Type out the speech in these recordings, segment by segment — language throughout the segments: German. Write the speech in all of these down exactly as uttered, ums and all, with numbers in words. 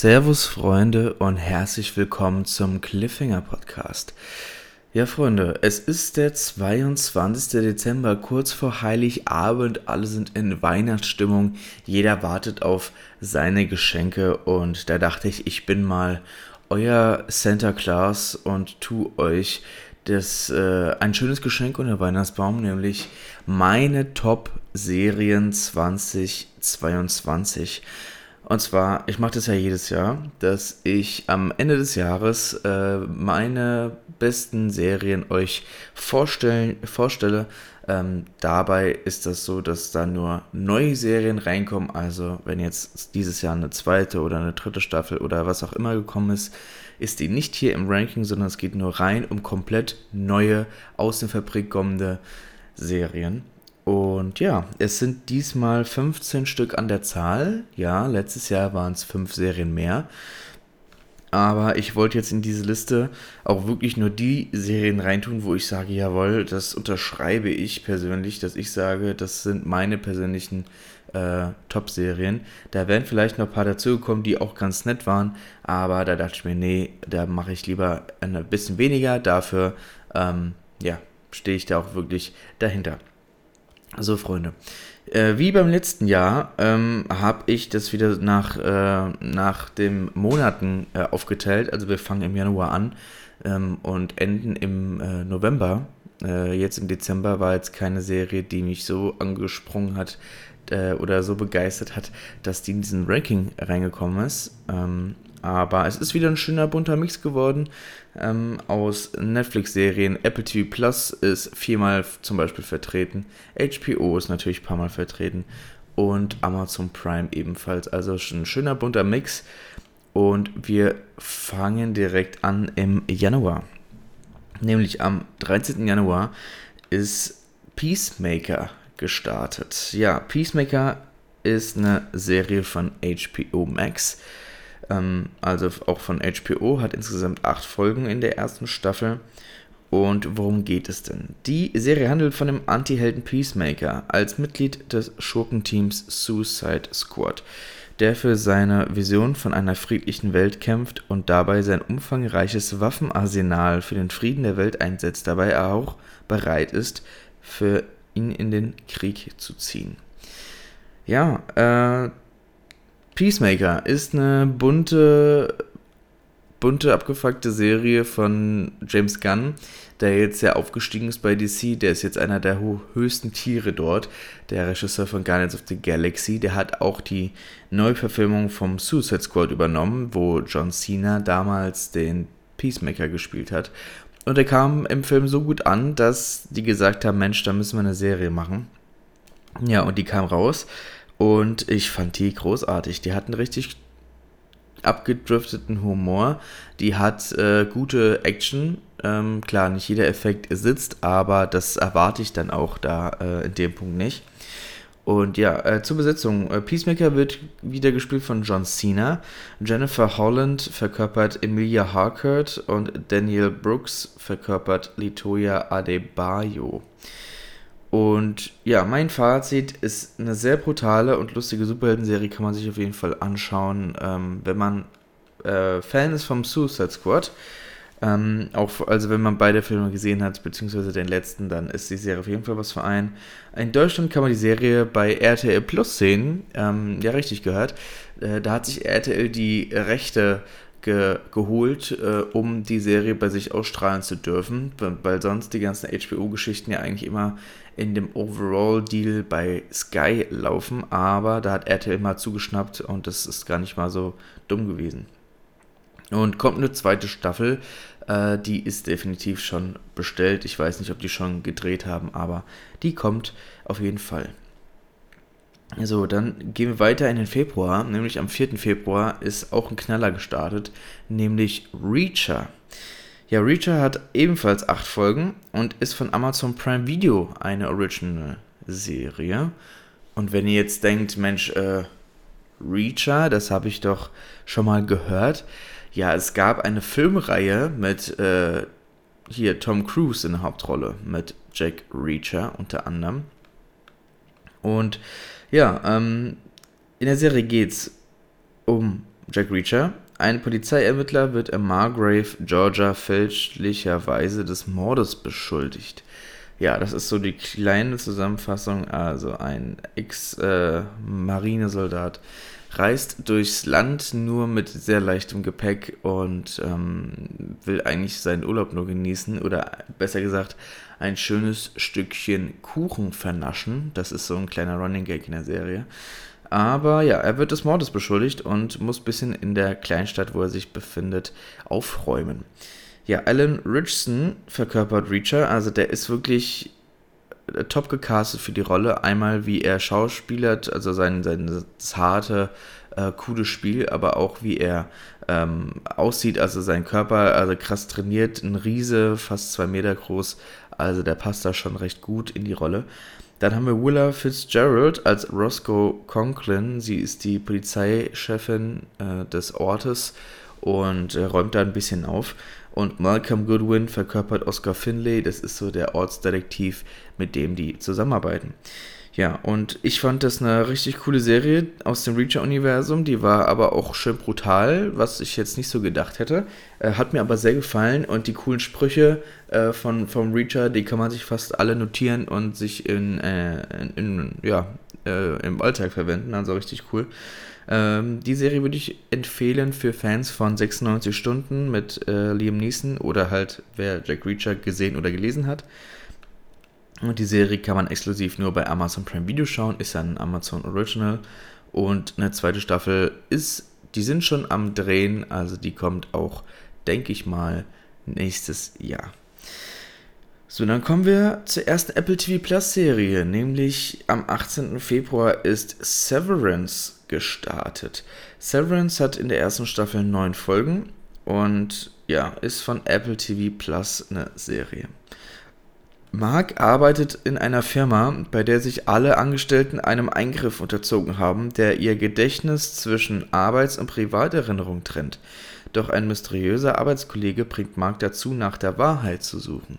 Servus Freunde und herzlich willkommen zum Cliffhanger-Podcast. Ja Freunde, es ist der zweiundzwanzigster Dezember, kurz vor Heiligabend, alle sind in Weihnachtsstimmung, jeder wartet auf seine Geschenke und da dachte ich, ich bin mal euer Santa Claus und tue euch das, äh, ein schönes Geschenk unter Weihnachtsbaum, nämlich meine Top-Serien zweitausendzweiundzwanzig. Und zwar, ich mache das ja jedes Jahr, dass ich am Ende des Jahres äh, meine besten Serien euch vorstellen, vorstelle. Ähm, dabei ist das so, dass da nur neue Serien reinkommen. Also wenn jetzt dieses Jahr eine zweite oder eine dritte Staffel oder was auch immer gekommen ist, ist die nicht hier im Ranking, sondern es geht nur rein um komplett neue, aus der Fabrik kommende Serien. Und ja, es sind diesmal fünfzehn Stück an der Zahl. Ja, letztes Jahr waren es fünf Serien mehr. Aber ich wollte jetzt in diese Liste auch wirklich nur die Serien reintun, wo ich sage, jawohl, das unterschreibe ich persönlich, dass ich sage, das sind meine persönlichen äh, Top-Serien. Da wären vielleicht noch ein paar dazugekommen, die auch ganz nett waren. Aber da dachte ich mir, nee, da mache ich lieber ein bisschen weniger. Dafür, ähm, ja, stehe ich da auch wirklich dahinter. Also Freunde, äh, wie beim letzten Jahr ähm, habe ich das wieder nach, äh, nach den Monaten äh, aufgeteilt. Also wir fangen im Januar an ähm, und enden im äh, November. Äh, jetzt im Dezember war jetzt keine Serie, die mich so angesprungen hat äh, oder so begeistert hat, dass die in diesen Ranking reingekommen ist. Ähm, aber es ist wieder ein schöner bunter Mix geworden ähm, aus Netflix-Serien. Apple T V Plus ist viermal zum Beispiel vertreten, H B O ist natürlich ein paar Mal vertreten und Amazon Prime ebenfalls. Also ein schöner bunter Mix und wir fangen direkt an im Januar. Nämlich am dreizehnten Januar ist Peacemaker gestartet. Ja, Peacemaker ist eine Serie von H B O Max. Also auch von H B O, hat insgesamt acht Folgen in der ersten Staffel. Und worum geht es denn? Die Serie handelt von dem Anti-Helden Peacemaker als Mitglied des Schurkenteams Suicide Squad, der für seine Vision von einer friedlichen Welt kämpft und dabei sein umfangreiches Waffenarsenal für den Frieden der Welt einsetzt, dabei auch bereit ist, für ihn in den Krieg zu ziehen. Ja, äh... Peacemaker ist eine bunte, bunte, abgefuckte Serie von James Gunn, der jetzt ja aufgestiegen ist bei D C. Der ist jetzt einer der höchsten Tiere dort, der Regisseur von Guardians of the Galaxy. Der hat auch die Neuverfilmung vom Suicide Squad übernommen, wo John Cena damals den Peacemaker gespielt hat. Und er kam im Film so gut an, dass die gesagt haben, Mensch, da müssen wir eine Serie machen. Ja, und die kam raus. Und ich fand die großartig. Die hatten richtig abgedrifteten Humor. Die hat äh, gute Action. Ähm, klar, nicht jeder Effekt sitzt, aber das erwarte ich dann auch da äh, in dem Punkt nicht. Und ja, äh, zur Besetzung. Äh, Peacemaker wird wieder gespielt von John Cena. Jennifer Holland verkörpert Emilia Harcourt und Daniel Brooks verkörpert Latoya Adebayo. Und ja, mein Fazit ist eine sehr brutale und lustige Superhelden-Serie, kann man sich auf jeden Fall anschauen, ähm, wenn man äh, Fan ist vom Suicide Squad. Ähm, auch, also wenn man beide Filme gesehen hat, beziehungsweise den letzten, dann ist die Serie auf jeden Fall was für einen. In Deutschland kann man die Serie bei R T L Plus sehen, ähm, ja richtig gehört. Äh, da hat sich R T L die Rechte Ge- geholt, äh, um die Serie bei sich ausstrahlen zu dürfen, weil sonst die ganzen H B O-Geschichten ja eigentlich immer in dem Overall-Deal bei Sky laufen, aber da hat R T L mal zugeschnappt und das ist gar nicht mal so dumm gewesen. Und kommt eine zweite Staffel, äh, die ist definitiv schon bestellt, ich weiß nicht, ob die schon gedreht haben, aber die kommt auf jeden Fall. So, dann gehen wir weiter in den Februar, nämlich am vierten Februar ist auch ein Knaller gestartet, nämlich Reacher. Ja, Reacher hat ebenfalls acht Folgen und ist von Amazon Prime Video eine Original-Serie. Und wenn ihr jetzt denkt, Mensch, äh, Reacher, das habe ich doch schon mal gehört. Ja, es gab eine Filmreihe mit, äh, hier Tom Cruise in der Hauptrolle, mit Jack Reacher unter anderem. Und ja, ähm, in der Serie geht's um Jack Reacher. Ein Polizeiermittler wird in Margrave, Georgia, fälschlicherweise des Mordes beschuldigt. Ja, das ist so die kleine Zusammenfassung. Also ein Ex-Marinesoldat äh, reist durchs Land nur mit sehr leichtem Gepäck und ähm, will eigentlich seinen Urlaub nur genießen oder besser gesagt ein schönes Stückchen Kuchen vernaschen. Das ist so ein kleiner Running Gag in der Serie. Aber ja, er wird des Mordes beschuldigt und muss ein bisschen in der Kleinstadt, wo er sich befindet, aufräumen. Ja, Alan Richardson verkörpert Reacher, also der ist wirklich top gecastet für die Rolle. Einmal wie er schauspielert, also sein, sein zarte, äh, coole Spiel, aber auch wie er ähm, aussieht, also sein Körper, also krass trainiert, ein Riese, fast zwei Meter groß, also der passt da schon recht gut in die Rolle. Dann haben wir Willa Fitzgerald als Roscoe Conklin. Sie ist die Polizeichefin äh, des Ortes und äh, räumt da ein bisschen auf. Und Malcolm Goodwin verkörpert Oscar Finlay. Das ist so der Ortsdetektiv, mit dem die zusammenarbeiten. Ja, und ich fand das eine richtig coole Serie aus dem Reacher-Universum. Die war aber auch schön brutal, was ich jetzt nicht so gedacht hätte. Äh, hat mir aber sehr gefallen und die coolen Sprüche äh, von, vom Reacher, die kann man sich fast alle notieren und sich in, äh, in, in, ja, äh, im Alltag verwenden. Also richtig cool. Ähm, die Serie würde ich empfehlen für Fans von sechsundneunzig Stunden mit äh, Liam Neeson oder halt, wer Jack Reacher gesehen oder gelesen hat. Und die Serie kann man exklusiv nur bei Amazon Prime Video schauen, ist ja ein Amazon Original. Und eine zweite Staffel ist, die sind schon am Drehen, also die kommt auch, denke ich mal, nächstes Jahr. So, dann kommen wir zur ersten Apple T V Plus Serie, nämlich am achtzehnten Februar ist Severance gestartet. Severance hat in der ersten Staffel neun Folgen und ja, ist von Apple T V Plus eine Serie. Mark arbeitet in einer Firma, bei der sich alle Angestellten einem Eingriff unterzogen haben, der ihr Gedächtnis zwischen Arbeits- und Privaterinnerung trennt. Doch ein mysteriöser Arbeitskollege bringt Mark dazu, nach der Wahrheit zu suchen.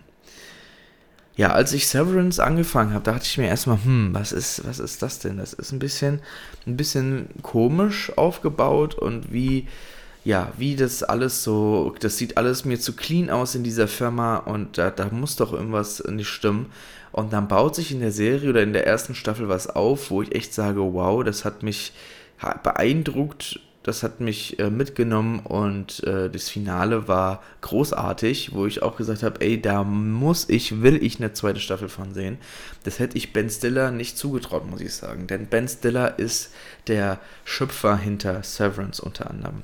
Ja, als ich Severance angefangen habe, dachte ich mir erstmal, hm, was ist, was ist das denn? Das ist ein bisschen, ein bisschen komisch aufgebaut und wie... Ja, wie das alles so, das sieht alles mir zu clean aus in dieser Firma und da, da muss doch irgendwas nicht stimmen. Und dann baut sich in der Serie oder in der ersten Staffel was auf, wo ich echt sage, wow, das hat mich beeindruckt, das hat mich äh, mitgenommen und äh, das Finale war großartig, wo ich auch gesagt habe, ey, da muss ich, will ich eine zweite Staffel von sehen. Das hätte ich Ben Stiller nicht zugetraut, muss ich sagen, denn Ben Stiller ist der Schöpfer hinter Severance unter anderem.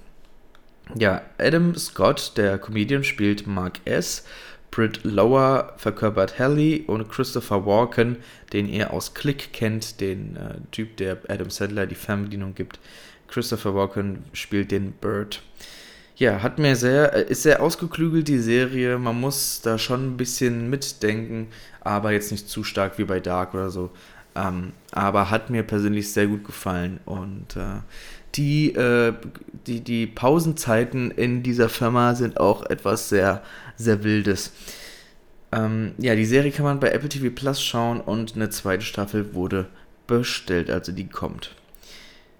Ja, Adam Scott, der Comedian, spielt Mark S., Britt Lower verkörpert Hallie und Christopher Walken, den ihr aus Click kennt, den äh, Typ, der Adam Sandler die Fernbedienung gibt. Christopher Walken spielt den Bird. Ja, hat mir sehr, äh, ist sehr ausgeklügelt, die Serie. Man muss da schon ein bisschen mitdenken, aber jetzt nicht zu stark wie bei Dark oder so. Ähm, aber hat mir persönlich sehr gut gefallen und äh, Die, äh, die, die Pausenzeiten in dieser Firma sind auch etwas sehr, sehr Wildes. Ähm, ja, die Serie kann man bei Apple T V Plus schauen und eine zweite Staffel wurde bestellt, also die kommt.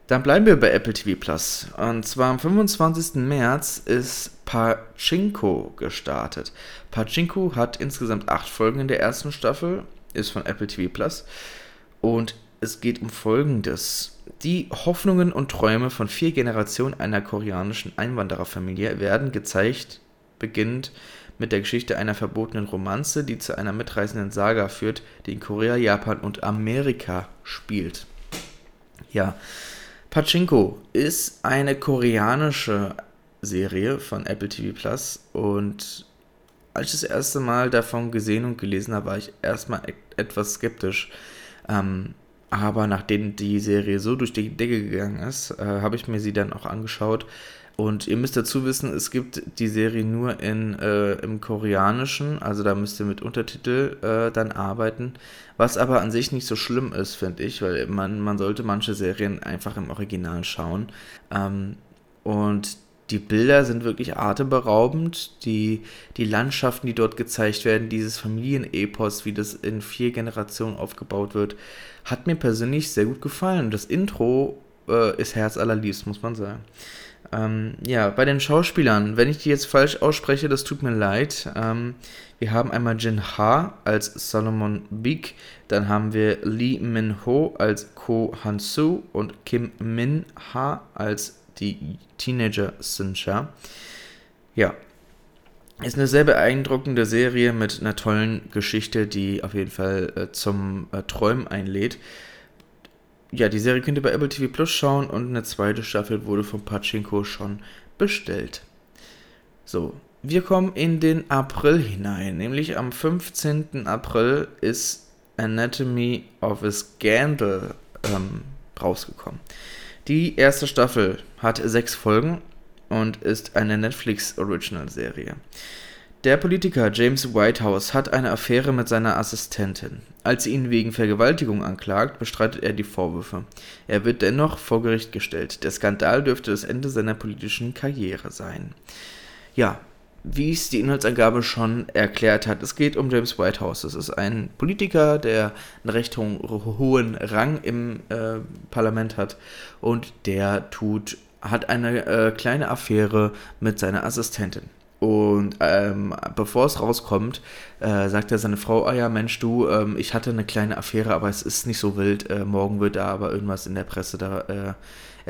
Dann bleiben wir bei Apple T V Plus. Und zwar am fünfundzwanzigsten März ist Pachinko gestartet. Pachinko hat insgesamt acht Folgen in der ersten Staffel, ist von Apple T V Plus und es geht um Folgendes. Die Hoffnungen und Träume von vier Generationen einer koreanischen Einwandererfamilie werden gezeigt, beginnend mit der Geschichte einer verbotenen Romanze, die zu einer mitreißenden Saga führt, die in Korea, Japan und Amerika spielt. Ja, Pachinko ist eine koreanische Serie von Apple T V Plus und als ich das erste Mal davon gesehen und gelesen habe, war ich erstmal etwas skeptisch. Ähm, Aber nachdem die Serie so durch die Decke gegangen ist, äh, habe ich mir sie dann auch angeschaut. Und ihr müsst dazu wissen, es gibt die Serie nur in, äh, im Koreanischen, also da müsst ihr mit Untertitel äh, dann arbeiten. Was aber an sich nicht so schlimm ist, finde ich, weil man, man sollte manche Serien einfach im Original schauen. Ähm, und die Bilder sind wirklich atemberaubend, die, die Landschaften, die dort gezeigt werden, dieses Familienepos, wie das in vier Generationen aufgebaut wird, hat mir persönlich sehr gut gefallen. Das Intro äh, ist herzallerliebst, muss man sagen. Ähm, ja, bei den Schauspielern, wenn ich die jetzt falsch ausspreche, das tut mir leid. Ähm, wir haben einmal Jin Ha als Solomon Beek, dann haben wir Lee Min Ho als Ko Han Soo und Kim Min Ha als die Teenager Sincha. Ja, ist eine sehr beeindruckende Serie mit einer tollen Geschichte, die auf jeden Fall äh, zum äh, Träumen einlädt. Ja, die Serie könnt ihr bei Apple T V Plus schauen und eine zweite Staffel wurde von Pachinko schon bestellt. So, wir kommen in den April hinein, nämlich am fünfzehnten April ist Anatomy of a Scandal ähm, rausgekommen. Die erste Staffel hat sechs Folgen und ist eine Netflix-Original-Serie. Der Politiker James Whitehouse hat eine Affäre mit seiner Assistentin. Als sie ihn wegen Vergewaltigung anklagt, bestreitet er die Vorwürfe. Er wird dennoch vor Gericht gestellt. Der Skandal dürfte das Ende seiner politischen Karriere sein. Ja, wie es die Inhaltsangabe schon erklärt hat, es geht um James Whitehouse. Das ist ein Politiker, der einen recht ho- hohen Rang im äh, Parlament hat und der tut, hat eine äh, kleine Affäre mit seiner Assistentin. Und ähm, bevor es rauskommt, äh, sagt er seine Frau, ah ja, Mensch, du, ähm, ich hatte eine kleine Affäre, aber es ist nicht so wild, äh, morgen wird da aber irgendwas in der Presse da äh,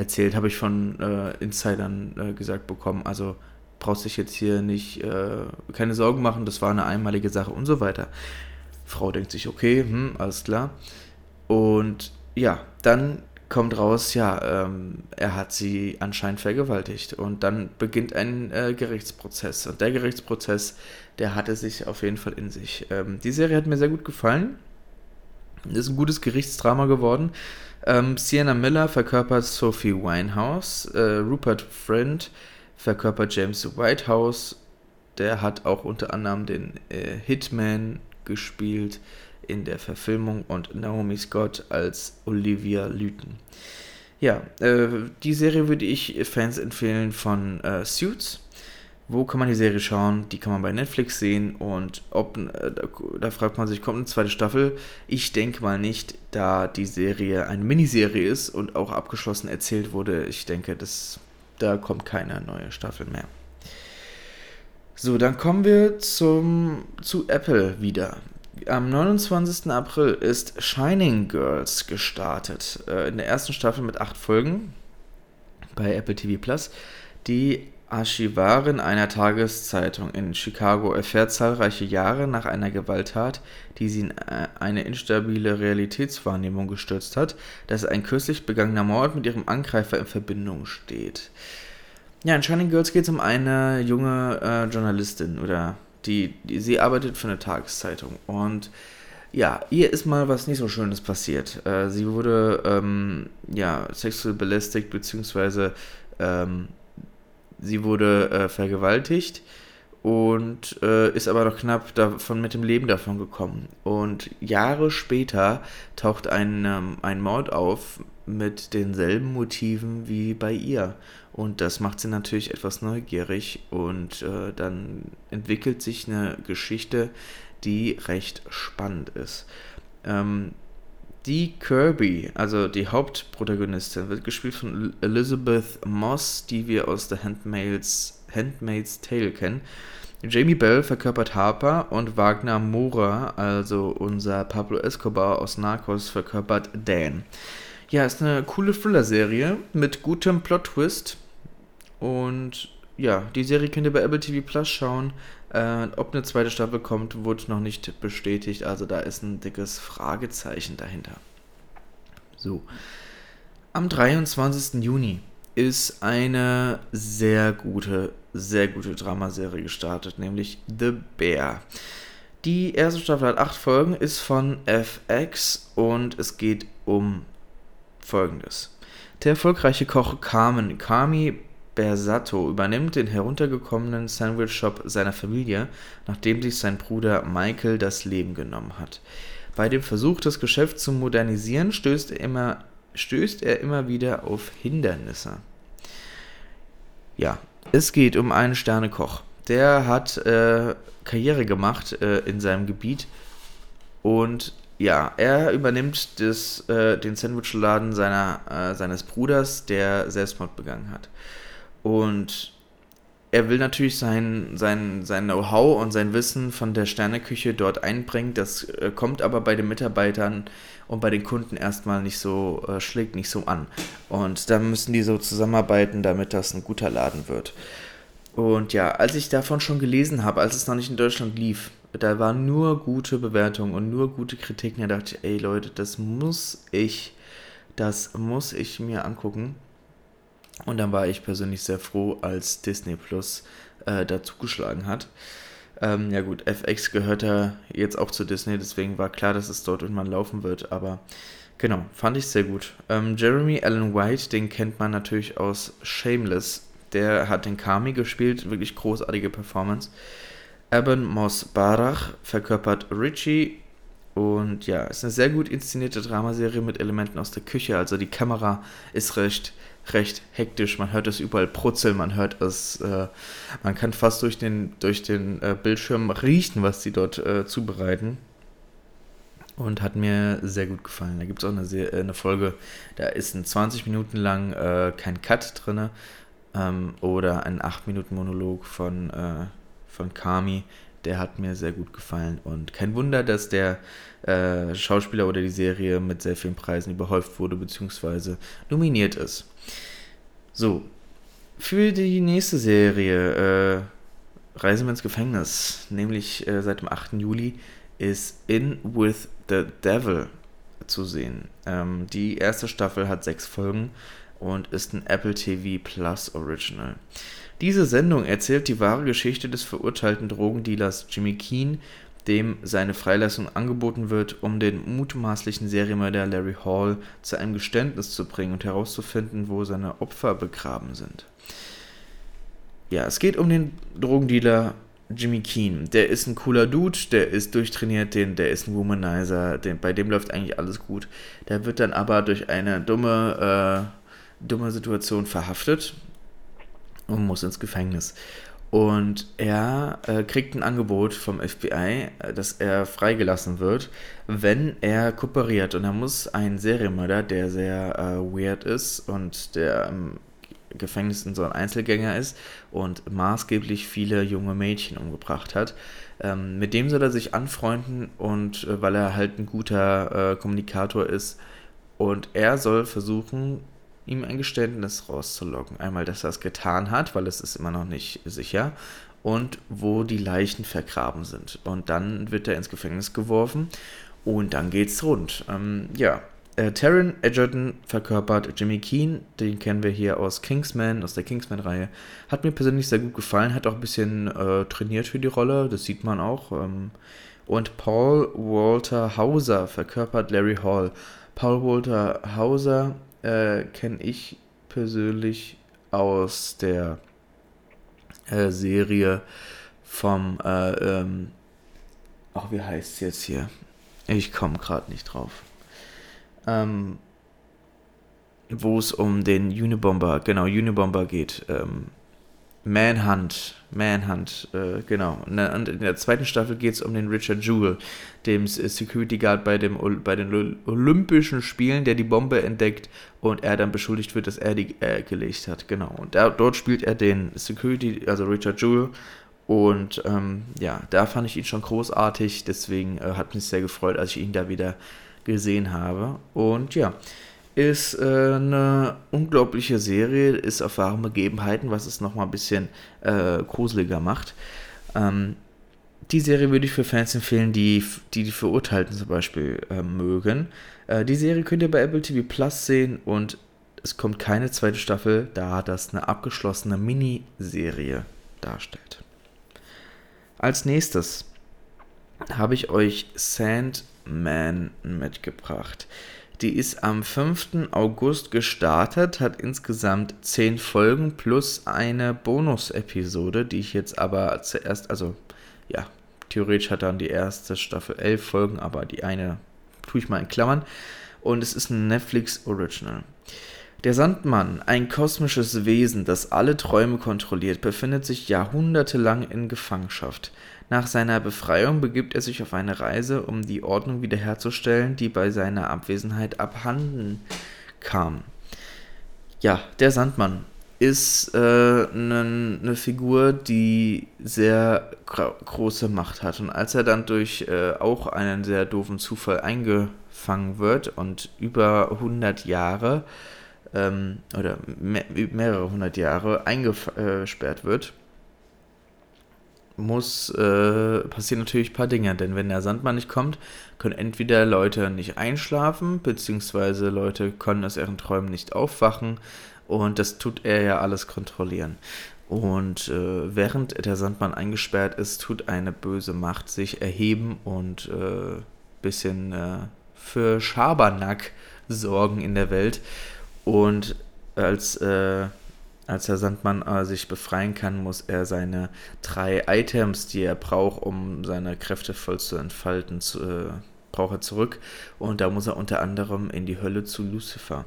erzählt, habe ich von äh, Insidern äh, gesagt bekommen, also brauchst dich jetzt hier nicht, äh, keine Sorgen machen, das war eine einmalige Sache und so weiter. Frau denkt sich, okay, hm, alles klar. Und ja, dann kommt raus, ja, ähm, er hat sie anscheinend vergewaltigt. Und dann beginnt ein äh, Gerichtsprozess. Und der Gerichtsprozess, der hatte sich auf jeden Fall in sich. Ähm, die Serie hat mir sehr gut gefallen. Ist ein gutes Gerichtsdrama geworden. Ähm, Sienna Miller verkörpert Sophie Winehouse. Äh, Rupert Friend verkörpert James Whitehouse. Der hat auch unter anderem den äh, Hitman gespielt in der Verfilmung und Naomi Scott als Olivia Lytton. Ja, äh, die Serie würde ich Fans empfehlen von äh, Suits. Wo kann man die Serie schauen? Die kann man bei Netflix sehen und ob, äh, da, da fragt man sich, kommt eine zweite Staffel? Ich denke mal nicht, da die Serie eine Miniserie ist und auch abgeschlossen erzählt wurde. Ich denke, das, da kommt keine neue Staffel mehr. So, dann kommen wir zum, zu Apple wieder. Am neunundzwanzigsten April ist Shining Girls gestartet, äh, in der ersten Staffel mit acht Folgen bei Apple T V Plus. Die Archivarin einer Tageszeitung in Chicago erfährt zahlreiche Jahre nach einer Gewalttat, die sie in äh, eine instabile Realitätswahrnehmung gestürzt hat, dass ein kürzlich begangener Mord mit ihrem Angreifer in Verbindung steht. Ja, in Shining Girls geht es um eine junge äh, Journalistin oder... Die, die, sie arbeitet für eine Tageszeitung und ja, ihr ist mal was nicht so Schönes passiert. Äh, sie wurde ähm, ja, sexuell belästigt, beziehungsweise ähm, sie wurde äh, vergewaltigt und äh, ist aber noch knapp davon mit dem Leben davon gekommen. Und Jahre später taucht ein, ähm, ein Mord auf mit denselben Motiven wie bei ihr. Und das macht sie natürlich etwas neugierig und äh, dann entwickelt sich eine Geschichte, die recht spannend ist. Ähm, Dee Kirby, also die Hauptprotagonistin, wird gespielt von Elizabeth Moss, die wir aus The Handmaid's, Handmaid's Tale kennen. Jamie Bell verkörpert Harper und Wagner Moura, also unser Pablo Escobar aus Narcos, verkörpert Dan. Ja, ist eine coole Thriller-Serie mit gutem Plot-Twist. Und ja, die Serie könnt ihr bei Apple T V Plus schauen. Äh, ob eine zweite Staffel kommt, wurde noch nicht bestätigt. Also da ist ein dickes Fragezeichen dahinter. So. Am dreiundzwanzigsten Juni ist eine sehr gute, sehr gute Dramaserie gestartet, nämlich The Bear. Die erste Staffel hat acht Folgen, ist von F X und es geht um Folgendes. Der erfolgreiche Koch Carmen Kami Bersato übernimmt den heruntergekommenen Sandwich-Shop seiner Familie, nachdem sich sein Bruder Michael das Leben genommen hat. Bei dem Versuch, das Geschäft zu modernisieren, stößt er immer, stößt er immer wieder auf Hindernisse. Ja, es geht um einen Sternekoch. Der hat äh, Karriere gemacht äh, in seinem Gebiet und ja, er übernimmt das, äh, den Sandwichladen seiner, äh, seines Bruders, der Selbstmord begangen hat. Und er will natürlich sein, sein, sein Know-how und sein Wissen von der Sterneküche dort einbringen. Das äh, kommt aber bei den Mitarbeitern und bei den Kunden erstmal nicht so, äh, schlägt nicht so an. Und da müssen die so zusammenarbeiten, damit das ein guter Laden wird. Und ja, als ich davon schon gelesen habe, als es noch nicht in Deutschland lief, da waren nur gute Bewertungen und nur gute Kritiken. Da dachte ich, ey Leute, das muss ich, das muss ich mir angucken. Und dann war ich persönlich sehr froh, als Disney Plus äh, dazugeschlagen hat. Ähm, ja gut, F X gehört ja jetzt auch zu Disney, deswegen war klar, dass es dort irgendwann laufen wird. Aber genau, fand ich sehr gut. Ähm, Jeremy Allen White, den kennt man natürlich aus Shameless. Der hat den Kami gespielt, wirklich großartige Performance. Eben Mos Barach verkörpert Richie. Und ja, ist eine sehr gut inszenierte Dramaserie mit Elementen aus der Küche. Also die Kamera ist recht... recht hektisch, man hört es überall brutzeln, man hört es, äh, man kann fast durch den, durch den äh, Bildschirm riechen, was die dort äh, zubereiten, und hat mir sehr gut gefallen. Da gibt es auch eine, sehr, äh, eine Folge, da ist ein zwanzig Minuten lang äh, kein Cut drin, ähm, oder ein acht Minuten Monolog von, äh, von Kami, der hat mir sehr gut gefallen, und kein Wunder, dass der äh, Schauspieler oder die Serie mit sehr vielen Preisen überhäuft wurde, beziehungsweise nominiert ist. So, für die nächste Serie, äh, Reisen wir ins Gefängnis, nämlich äh, seit dem achten Juli, ist In with the Devil zu sehen. Ähm, die erste Staffel hat sechs Folgen und ist ein Apple T V Plus Original. Diese Sendung erzählt die wahre Geschichte des verurteilten Drogendealers Jimmy Keen, dem seine Freilassung angeboten wird, um den mutmaßlichen Serienmörder Larry Hall zu einem Geständnis zu bringen und herauszufinden, wo seine Opfer begraben sind. Ja, es geht um den Drogendealer Jimmy Keen. Der ist ein cooler Dude, der ist durchtrainiert, der ist ein Womanizer, den, bei dem läuft eigentlich alles gut. Der wird dann aber durch eine dumme, äh, dumme Situation verhaftet und muss ins Gefängnis. Und er äh, kriegt ein Angebot vom F B I, dass er freigelassen wird, wenn er kooperiert. Und er muss einen Serienmörder, der sehr äh, weird ist und der im Gefängnis so ein Einzelgänger ist und maßgeblich viele junge Mädchen umgebracht hat, ähm, mit dem soll er sich anfreunden, und äh, weil er halt ein guter äh, Kommunikator ist. Und er soll versuchen, ihm ein Geständnis rauszulocken. Einmal, dass er es getan hat, weil es ist immer noch nicht sicher, und wo die Leichen vergraben sind. Und dann wird er ins Gefängnis geworfen und dann geht's rund. Ähm, ja, äh, Taron Egerton verkörpert Jimmy Keen, den kennen wir hier aus Kingsman, aus der Kingsman-Reihe. Hat mir persönlich sehr gut gefallen, hat auch ein bisschen äh, trainiert für die Rolle, das sieht man auch. Ähm, und Paul Walter Hauser verkörpert Larry Hall. Paul Walter Hauser Äh, kenne ich persönlich aus der äh, Serie vom, äh, ähm, ach, wie heißt es jetzt hier? Ich komme gerade nicht drauf. Ähm, wo es um den Unabomber, genau, Unabomber geht. Ähm, Manhunt, Manhunt, äh, genau. Und in der zweiten Staffel geht es um den Richard Jewell, dem Security Guard bei, dem, bei den Olympischen Spielen, der die Bombe entdeckt und er dann beschuldigt wird, dass er die äh, gelegt hat, genau. Und da, dort spielt er den Security, also Richard Jewell, und ähm, ja, da fand ich ihn schon großartig, deswegen äh, hat mich sehr gefreut, als ich ihn da wieder gesehen habe. Und ja, ist äh, eine unglaubliche Serie, ist auf wahren Begebenheiten, was es nochmal ein bisschen äh, gruseliger macht. Ähm, die Serie würde ich für Fans empfehlen, die die, die Verurteilten zum Beispiel äh, mögen. Äh, die Serie könnt ihr bei Apple T V Plus sehen, und es kommt keine zweite Staffel, da das eine abgeschlossene Miniserie darstellt. Als nächstes habe ich euch Sandman mitgebracht. Die ist am fünften August gestartet, hat insgesamt zehn Folgen plus eine Bonus-Episode, die ich jetzt aber zuerst, also ja, theoretisch hat dann die erste Staffel elf Folgen, aber die eine tue ich mal in Klammern. Und es ist ein Netflix-Original. Der Sandmann, ein kosmisches Wesen, das alle Träume kontrolliert, befindet sich jahrhundertelang in Gefangenschaft. Nach seiner Befreiung begibt er sich auf eine Reise, um die Ordnung wiederherzustellen, die bei seiner Abwesenheit abhanden kam. Ja, der Sandmann. ist äh, eine, eine Figur, die sehr gra- große Macht hat. Und als er dann durch äh, auch einen sehr doofen Zufall eingefangen wird und über hundert Jahre ähm, oder me- mehrere hundert Jahre eingesperrt äh, wird, muss äh, passieren natürlich ein paar Dinge. Denn wenn der Sandmann nicht kommt, können entweder Leute nicht einschlafen, beziehungsweise Leute können aus ihren Träumen nicht aufwachen. Und das tut er ja alles kontrollieren. Und äh, während der Sandmann eingesperrt ist, tut eine böse Macht sich erheben und ein äh, bisschen äh, für Schabernack sorgen in der Welt. Und als, äh, als der Sandmann äh, sich befreien kann, muss er seine drei Items, die er braucht, um seine Kräfte voll zu entfalten, zu, äh, braucht er zurück. Und da muss er unter anderem in die Hölle zu Lucifer.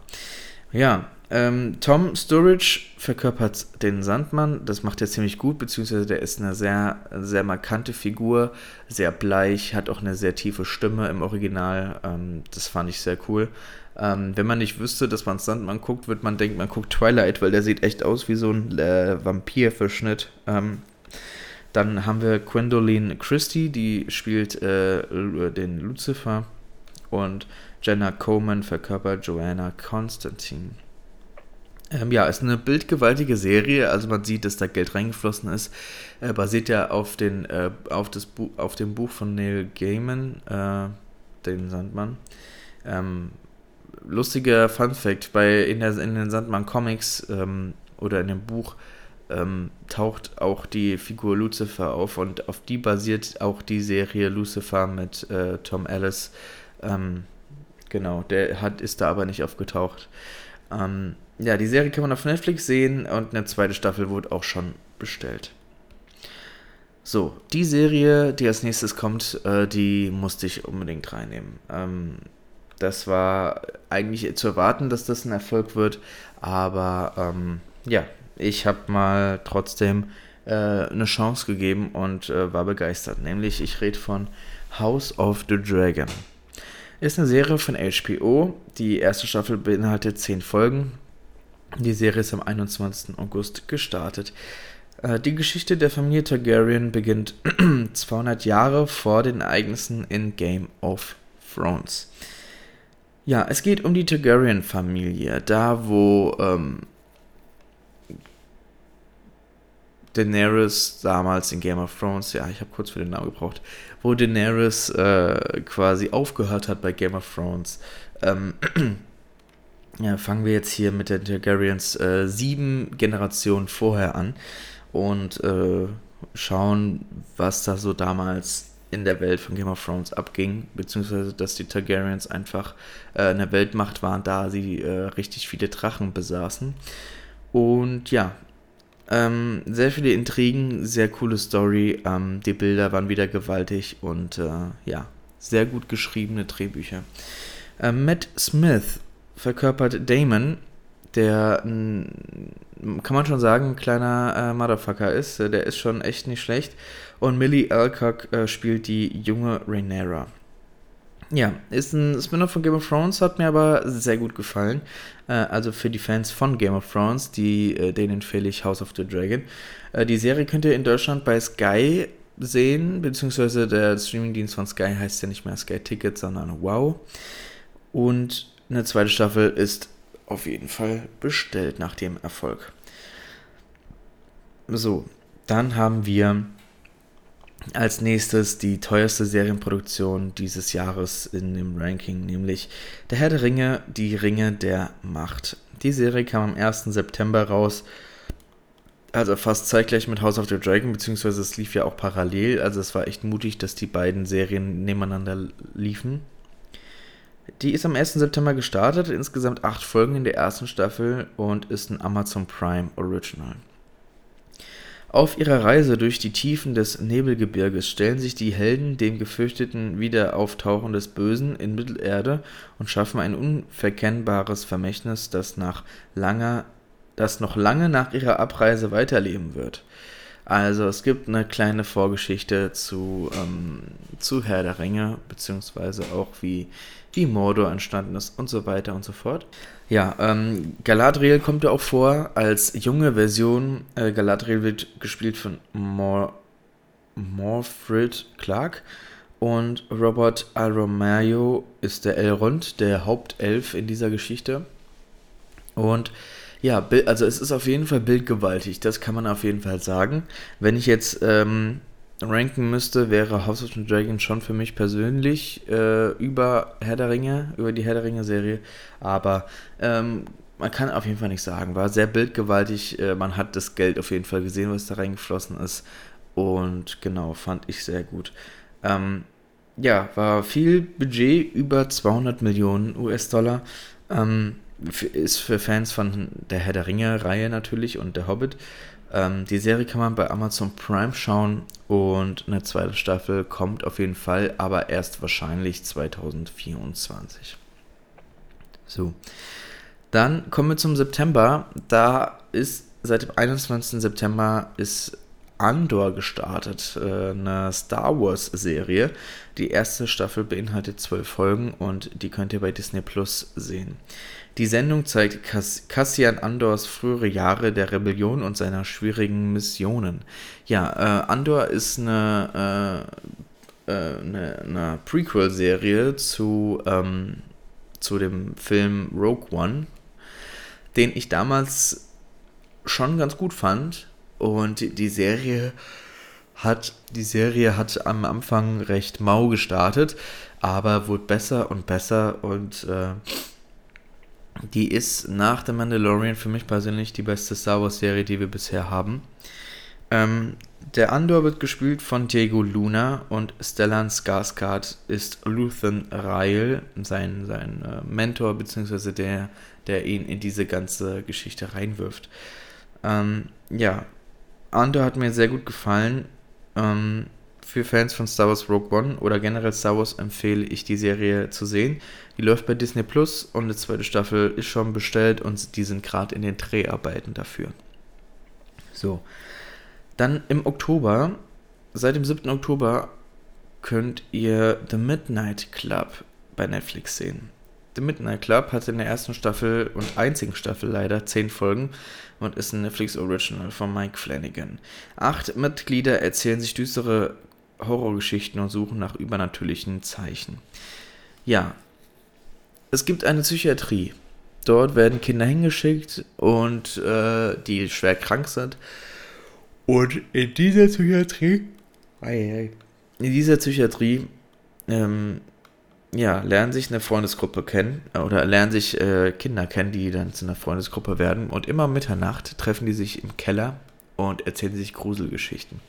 Ja, ähm, Tom Sturridge verkörpert den Sandmann, das macht er ziemlich gut, beziehungsweise der ist eine sehr, sehr markante Figur, sehr bleich, hat auch eine sehr tiefe Stimme im Original, ähm, das fand ich sehr cool. Ähm, wenn man nicht wüsste, dass man Sandmann guckt, wird man denken, man guckt Twilight, weil der sieht echt aus wie so ein äh, Vampir-Verschnitt. Ähm, dann haben wir Gwendoline Christie, die spielt äh, den Lucifer, und Jenna Coleman verkörpert Joanna Constantine. Ähm, ja, ist eine bildgewaltige Serie, also man sieht, dass da Geld reingeflossen ist. Äh, basiert ja auf, den, äh, auf, das Bu- auf dem Buch von Neil Gaiman, äh, den Sandmann. Ähm, lustiger Funfact, bei in, der, in den Sandmann-Comics ähm, oder in dem Buch ähm, taucht auch die Figur Lucifer auf, und auf die basiert auch die Serie Lucifer mit äh, Tom Ellis. Ähm, Genau, der hat, ist da aber nicht aufgetaucht. Ähm, ja, die Serie kann man auf Netflix sehen, und eine zweite Staffel wurde auch schon bestellt. So, die Serie, die als nächstes kommt, äh, die musste ich unbedingt reinnehmen. Ähm, das war eigentlich zu erwarten, dass das ein Erfolg wird, aber ähm, ja, ich habe mal trotzdem äh, eine Chance gegeben und äh, war begeistert. Nämlich, ich rede von House of the Dragon. Ist eine Serie von H B O. Die erste Staffel beinhaltet zehn Folgen. Die Serie ist am einundzwanzigsten August gestartet. Äh, die Geschichte der Familie Targaryen beginnt zweihundert Jahre vor den Ereignissen in Game of Thrones. Ja, es geht um die Targaryen-Familie. Da, wo ähm, Daenerys damals in Game of Thrones, ja, ich habe kurz für den Namen gebraucht, wo Daenerys äh, quasi aufgehört hat bei Game of Thrones. Ähm, ja, fangen wir jetzt hier mit den Targaryens äh, sieben Generationen vorher an und äh, schauen, was da so damals in der Welt von Game of Thrones abging, beziehungsweise, dass die Targaryens einfach äh, eine Weltmacht waren, da sie äh, richtig viele Drachen besaßen. Und ja, Ähm, sehr viele Intrigen, sehr coole Story, ähm, die Bilder waren wieder gewaltig und äh, ja, sehr gut geschriebene Drehbücher. Ähm, Matt Smith verkörpert Damon, der, n- kann man schon sagen, ein kleiner äh, Motherfucker ist, der ist schon echt nicht schlecht. Und Millie Alcock äh, spielt die junge Rhaenyra. Ja, ist ein Spin-off von Game of Thrones, hat mir aber sehr gut gefallen. Äh, also für die Fans von Game of Thrones, die, äh, denen empfehle ich House of the Dragon. Äh, die Serie könnt ihr in Deutschland bei Sky sehen, beziehungsweise der Streamingdienst von Sky heißt ja nicht mehr Sky Ticket, sondern Wow. Und eine zweite Staffel ist auf jeden Fall bestellt nach dem Erfolg. So, dann haben wir als nächstes die teuerste Serienproduktion dieses Jahres in dem Ranking, nämlich Der Herr der Ringe, die Ringe der Macht. Die Serie kam am ersten September raus, also fast zeitgleich mit House of the Dragon, beziehungsweise es lief ja auch parallel, also es war echt mutig, dass die beiden Serien nebeneinander liefen. Die ist am ersten September gestartet, insgesamt acht Folgen in der ersten Staffel und ist ein Amazon Prime Original. Auf ihrer Reise durch die Tiefen des Nebelgebirges stellen sich die Helden dem gefürchteten Wiederauftauchen des Bösen in Mittelerde und schaffen ein unverkennbares Vermächtnis, das, nach langer, das noch lange nach ihrer Abreise weiterleben wird. Also es gibt eine kleine Vorgeschichte zu, ähm, zu Herr der Ringe, beziehungsweise auch wie, wie Mordor entstanden ist und so weiter und so fort. Ja, ähm, Galadriel kommt ja auch vor als junge Version. Äh, Galadriel wird gespielt von Mor- Morfydd Clark und Robert Arromayo ist der Elrond, der Hauptelf in dieser Geschichte. Und ja, also es ist auf jeden Fall bildgewaltig, das kann man auf jeden Fall sagen. Wenn ich jetzt ähm, ranken müsste, wäre House of the Dragon schon für mich persönlich äh, über Herr der Ringe, über die Herr der Ringe-Serie. Aber ähm, man kann auf jeden Fall nicht sagen, war sehr bildgewaltig. Äh, man hat das Geld auf jeden Fall gesehen, was da reingeflossen ist. Und genau, fand ich sehr gut. Ähm, ja, war viel Budget, über zweihundert Millionen U S Dollar. Ähm, ist für Fans von der Herr der Ringe-Reihe natürlich und der Hobbit. Ähm, die Serie kann man bei Amazon Prime schauen und eine zweite Staffel kommt auf jeden Fall, aber erst wahrscheinlich zwanzig vierundzwanzig. So, dann kommen wir zum September. Da ist seit dem einundzwanzigsten September ist Andor gestartet, eine Star Wars-Serie. Die erste Staffel beinhaltet zwölf Folgen und die könnt ihr bei Disney Plus sehen. Die Sendung zeigt Cass- Cassian Andors frühere Jahre der Rebellion und seiner schwierigen Missionen. Ja, äh, Andor ist eine, äh, äh, eine, eine Prequel-Serie zu, ähm, zu dem Film Rogue One, den ich damals schon ganz gut fand. Und die Serie hat, die Serie hat am Anfang recht mau gestartet, aber wurde besser und besser und äh, die ist nach The Mandalorian für mich persönlich die beste Star Wars Serie, die wir bisher haben. Ähm, der Andor wird gespielt von Diego Luna und Stellan Skarsgård ist Luthen Rael, sein, sein äh, Mentor, beziehungsweise der, der ihn in diese ganze Geschichte reinwirft. Ähm, ja, Andor hat mir sehr gut gefallen. Ähm, für Fans von Star Wars Rogue One oder generell Star Wars empfehle ich die Serie zu sehen. Die läuft bei Disney Plus und die zweite Staffel ist schon bestellt und die sind gerade in den Dreharbeiten dafür. So, dann im Oktober, seit dem siebten Oktober könnt ihr The Midnight Club bei Netflix sehen. The Midnight Club hatte in der ersten Staffel und einzigen Staffel leider zehn Folgen und ist ein Netflix Original von Mike Flanagan. Acht Mitglieder erzählen sich düstere Horrorgeschichten und suchen nach übernatürlichen Zeichen. Ja, es gibt eine Psychiatrie. Dort werden Kinder hingeschickt und äh, die schwer krank sind. Und in dieser Psychiatrie, in dieser Psychiatrie, ähm, ja, lernen sich eine Freundesgruppe kennen oder lernen sich äh, Kinder kennen, die dann zu einer Freundesgruppe werden und immer Mitternacht treffen die sich im Keller und erzählen sich Gruselgeschichten.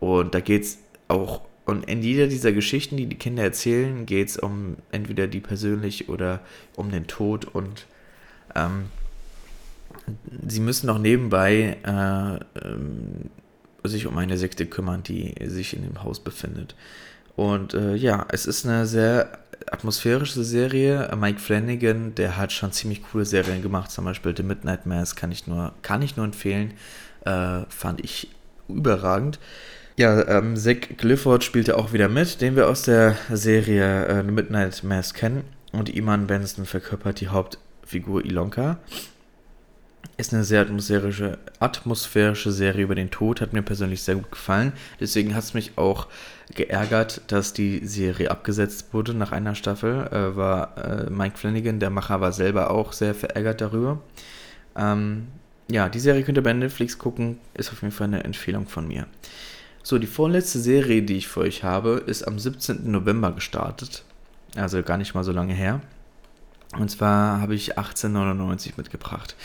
Und da geht's auch, und in jeder dieser Geschichten, die die Kinder erzählen, geht's um entweder die persönlich oder um den Tod und ähm, sie müssen noch nebenbei äh, ähm, sich um eine Sekte kümmern, die sich in dem Haus befindet. Und äh, ja, es ist eine sehr atmosphärische Serie. Mike Flanagan, der hat schon ziemlich coole Serien gemacht, zum Beispiel The Midnight Mass, kann ich nur, kann ich nur empfehlen. Äh, fand ich überragend. Ja, ähm, Zack Clifford spielte auch wieder mit, den wir aus der Serie äh, The Midnight Mass kennen. Und Iman Benson verkörpert die Hauptfigur Ilonka. Ist eine sehr atmosphärische, atmosphärische Serie über den Tod, hat mir persönlich sehr gut gefallen. Deswegen hat es mich auch geärgert, dass die Serie abgesetzt wurde nach einer Staffel. Äh, war äh, Mike Flanagan, der Macher, war selber auch sehr verärgert darüber. Ähm, ja, die Serie könnt ihr bei Netflix gucken, ist auf jeden Fall eine Empfehlung von mir. So, die vorletzte Serie, die ich für euch habe, ist am siebzehnten November gestartet. Also gar nicht mal so lange her. Und zwar habe ich achtzehnhundertneunundneunzig mitgebracht.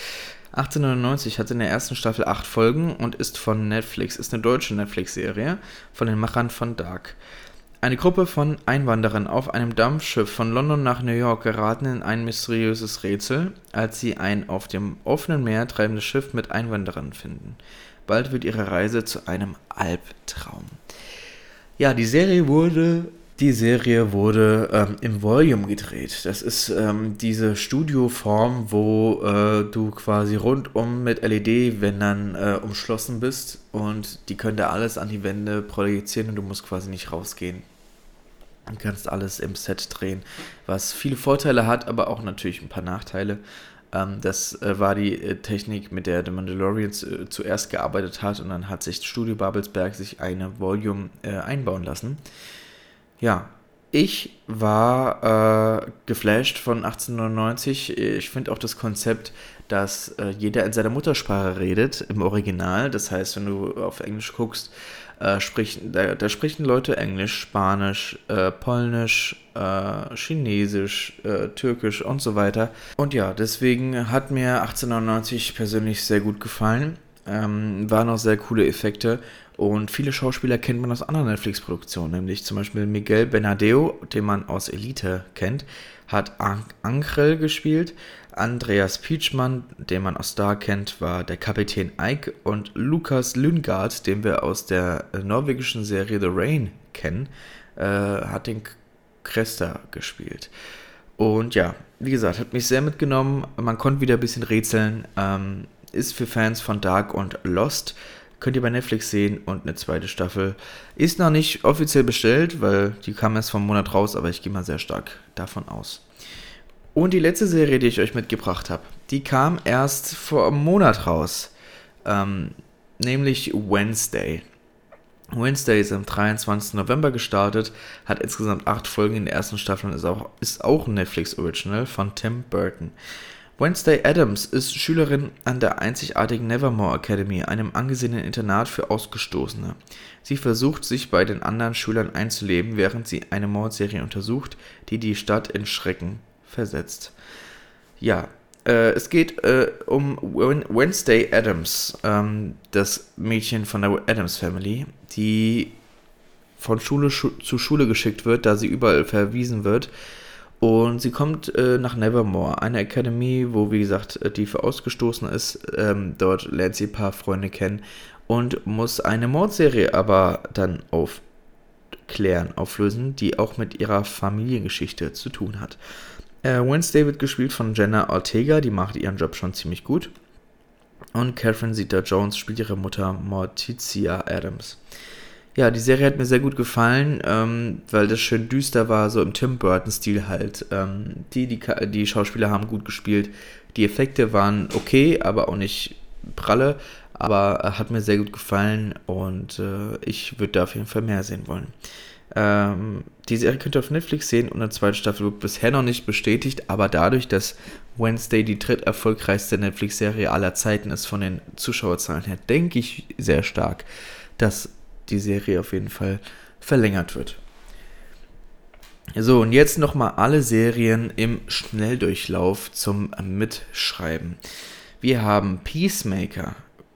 achtzehnhundertneunundneunzig hatte in der ersten Staffel acht Folgen und ist von Netflix, ist eine deutsche Netflix-Serie von den Machern von Dark. Eine Gruppe von Einwanderern auf einem Dampfschiff von London nach New York geraten in ein mysteriöses Rätsel, als sie ein auf dem offenen Meer treibendes Schiff mit Einwanderern finden. Bald wird ihre Reise zu einem Albtraum. Ja, die Serie wurde Die Serie wurde ähm, im Volume gedreht. Das ist ähm, diese Studioform, wo äh, du quasi rundum mit L E D-Wändern äh, umschlossen bist und die können da alles an die Wände projizieren und du musst quasi nicht rausgehen. Du kannst alles im Set drehen, was viele Vorteile hat, aber auch natürlich ein paar Nachteile. Ähm, das äh, war die äh, Technik, mit der The Mandalorian äh, zuerst gearbeitet hat und dann hat sich Studio Babelsberg sich eine Volume äh, einbauen lassen. Ja, ich war äh, geflasht von achtzehnhundertneunundneunzig. Ich finde auch das Konzept, dass äh, jeder in seiner Muttersprache redet, im Original. Das heißt, wenn du auf Englisch guckst, äh, sprich, da, da sprechen Leute Englisch, Spanisch, äh, Polnisch, äh, Chinesisch, äh, Türkisch und so weiter. Und ja, deswegen hat mir achtzehnhundertneunundneunzig persönlich sehr gut gefallen. Ähm, waren auch sehr coole Effekte. Und viele Schauspieler kennt man aus anderen Netflix-Produktionen, nämlich zum Beispiel Miguel Benadeo, den man aus Elite kennt, hat An- Ankrell gespielt. Andreas Pietschmann, den man aus Star kennt, war der Kapitän Ike. Und Lukas Lyngard, den wir aus der norwegischen Serie The Rain kennen, äh, hat den Cresta gespielt. Und ja, wie gesagt, hat mich sehr mitgenommen. Man konnte wieder ein bisschen rätseln. Ähm, ist für Fans von Dark und Lost. Könnt ihr bei Netflix sehen und eine zweite Staffel ist noch nicht offiziell bestellt, weil die kam erst vom Monat raus, aber ich gehe mal sehr stark davon aus. Und die letzte Serie, die ich euch mitgebracht habe, die kam erst vor einem Monat raus, ähm, nämlich Wednesday. Wednesday ist am dreiundzwanzigsten November gestartet, hat insgesamt acht Folgen in der ersten Staffel und ist auch, ist auch ein Netflix-Original von Tim Burton. Wednesday Addams ist Schülerin an der einzigartigen Nevermore Academy, einem angesehenen Internat für Ausgestoßene. Sie versucht, sich bei den anderen Schülern einzuleben, während sie eine Mordserie untersucht, die die Stadt in Schrecken versetzt. Ja, äh, es geht äh, um Wednesday Addams, ähm, das Mädchen von der Addams Family, die von Schule schu- zu Schule geschickt wird, da sie überall verwiesen wird. Und sie kommt äh, nach Nevermore, eine Akademie, wo, wie gesagt, die für Ausgestoßene ist. Ähm, dort lernt sie ein paar Freunde kennen und muss eine Mordserie aber dann aufklären, auflösen, die auch mit ihrer Familiengeschichte zu tun hat. Äh, Wednesday wird gespielt von Jenna Ortega, die macht ihren Job schon ziemlich gut. Und Catherine Zeta-Jones spielt ihre Mutter Morticia Addams. Ja, die Serie hat mir sehr gut gefallen, ähm, weil das schön düster war, so im Tim Burton-Stil halt. Ähm, die, die, die Schauspieler haben gut gespielt, die Effekte waren okay, aber auch nicht pralle, aber äh, hat mir sehr gut gefallen und äh, ich würde da auf jeden Fall mehr sehen wollen. Ähm, die Serie könnt ihr auf Netflix sehen und eine zweite Staffel wird bisher noch nicht bestätigt, aber dadurch, dass Wednesday die dritterfolgreichste Netflix-Serie aller Zeiten ist von den Zuschauerzahlen her, denke ich sehr stark, dass die Serie auf jeden Fall verlängert wird. So, und jetzt nochmal alle Serien im Schnelldurchlauf zum Mitschreiben. Wir haben Peacemaker,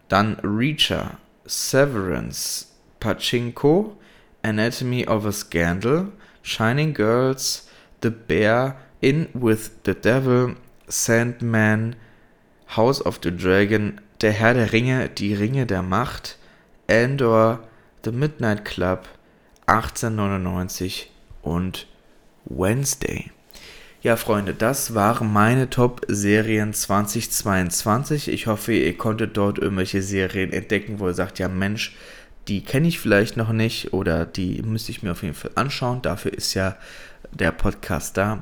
dann Reacher, Severance, Pachinko, Anatomy of a Scandal, Shining Girls, The Bear, In with the Devil, Sandman, House of the Dragon, Der Herr der Ringe, Die Ringe der Macht, Andor, The Midnight Club, achtzehnhundertneunundneunzig und Wednesday. Ja, Freunde, das waren meine Top-Serien zweitausendzweiundzwanzig. Ich hoffe, ihr konntet dort irgendwelche Serien entdecken, wo ihr sagt, ja Mensch, die kenne ich vielleicht noch nicht oder die müsste ich mir auf jeden Fall anschauen. Dafür ist ja der Podcast da.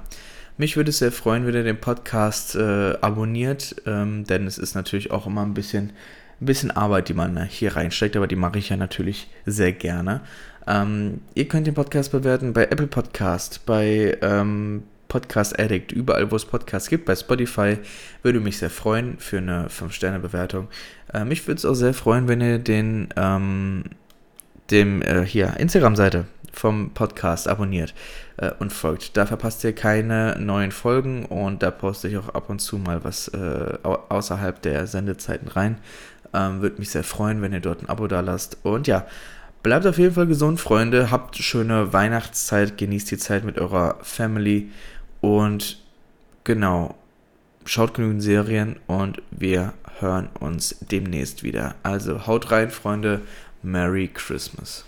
Mich würde es sehr freuen, wenn ihr den Podcast äh, abonniert, ähm, denn es ist natürlich auch immer ein bisschen... Ein bisschen Arbeit, die man hier reinsteckt, aber die mache ich ja natürlich sehr gerne. Ähm, ihr könnt den Podcast bewerten bei Apple Podcast, bei ähm, Podcast Addict, überall wo es Podcasts gibt, bei Spotify. Würde mich sehr freuen für eine fünf Sterne Bewertung. Äh, mich würde es auch sehr freuen, wenn ihr den ähm, dem äh, hier Instagram-Seite vom Podcast abonniert äh, und folgt. Da verpasst ihr keine neuen Folgen und da poste ich auch ab und zu mal was äh, außerhalb der Sendezeiten rein. Ähm, würde mich sehr freuen, wenn ihr dort ein Abo da lasst. Und ja, bleibt auf jeden Fall gesund, Freunde. Habt schöne Weihnachtszeit, genießt die Zeit mit eurer Family und genau, schaut genügend Serien und wir hören uns demnächst wieder. Also haut rein, Freunde. Merry Christmas.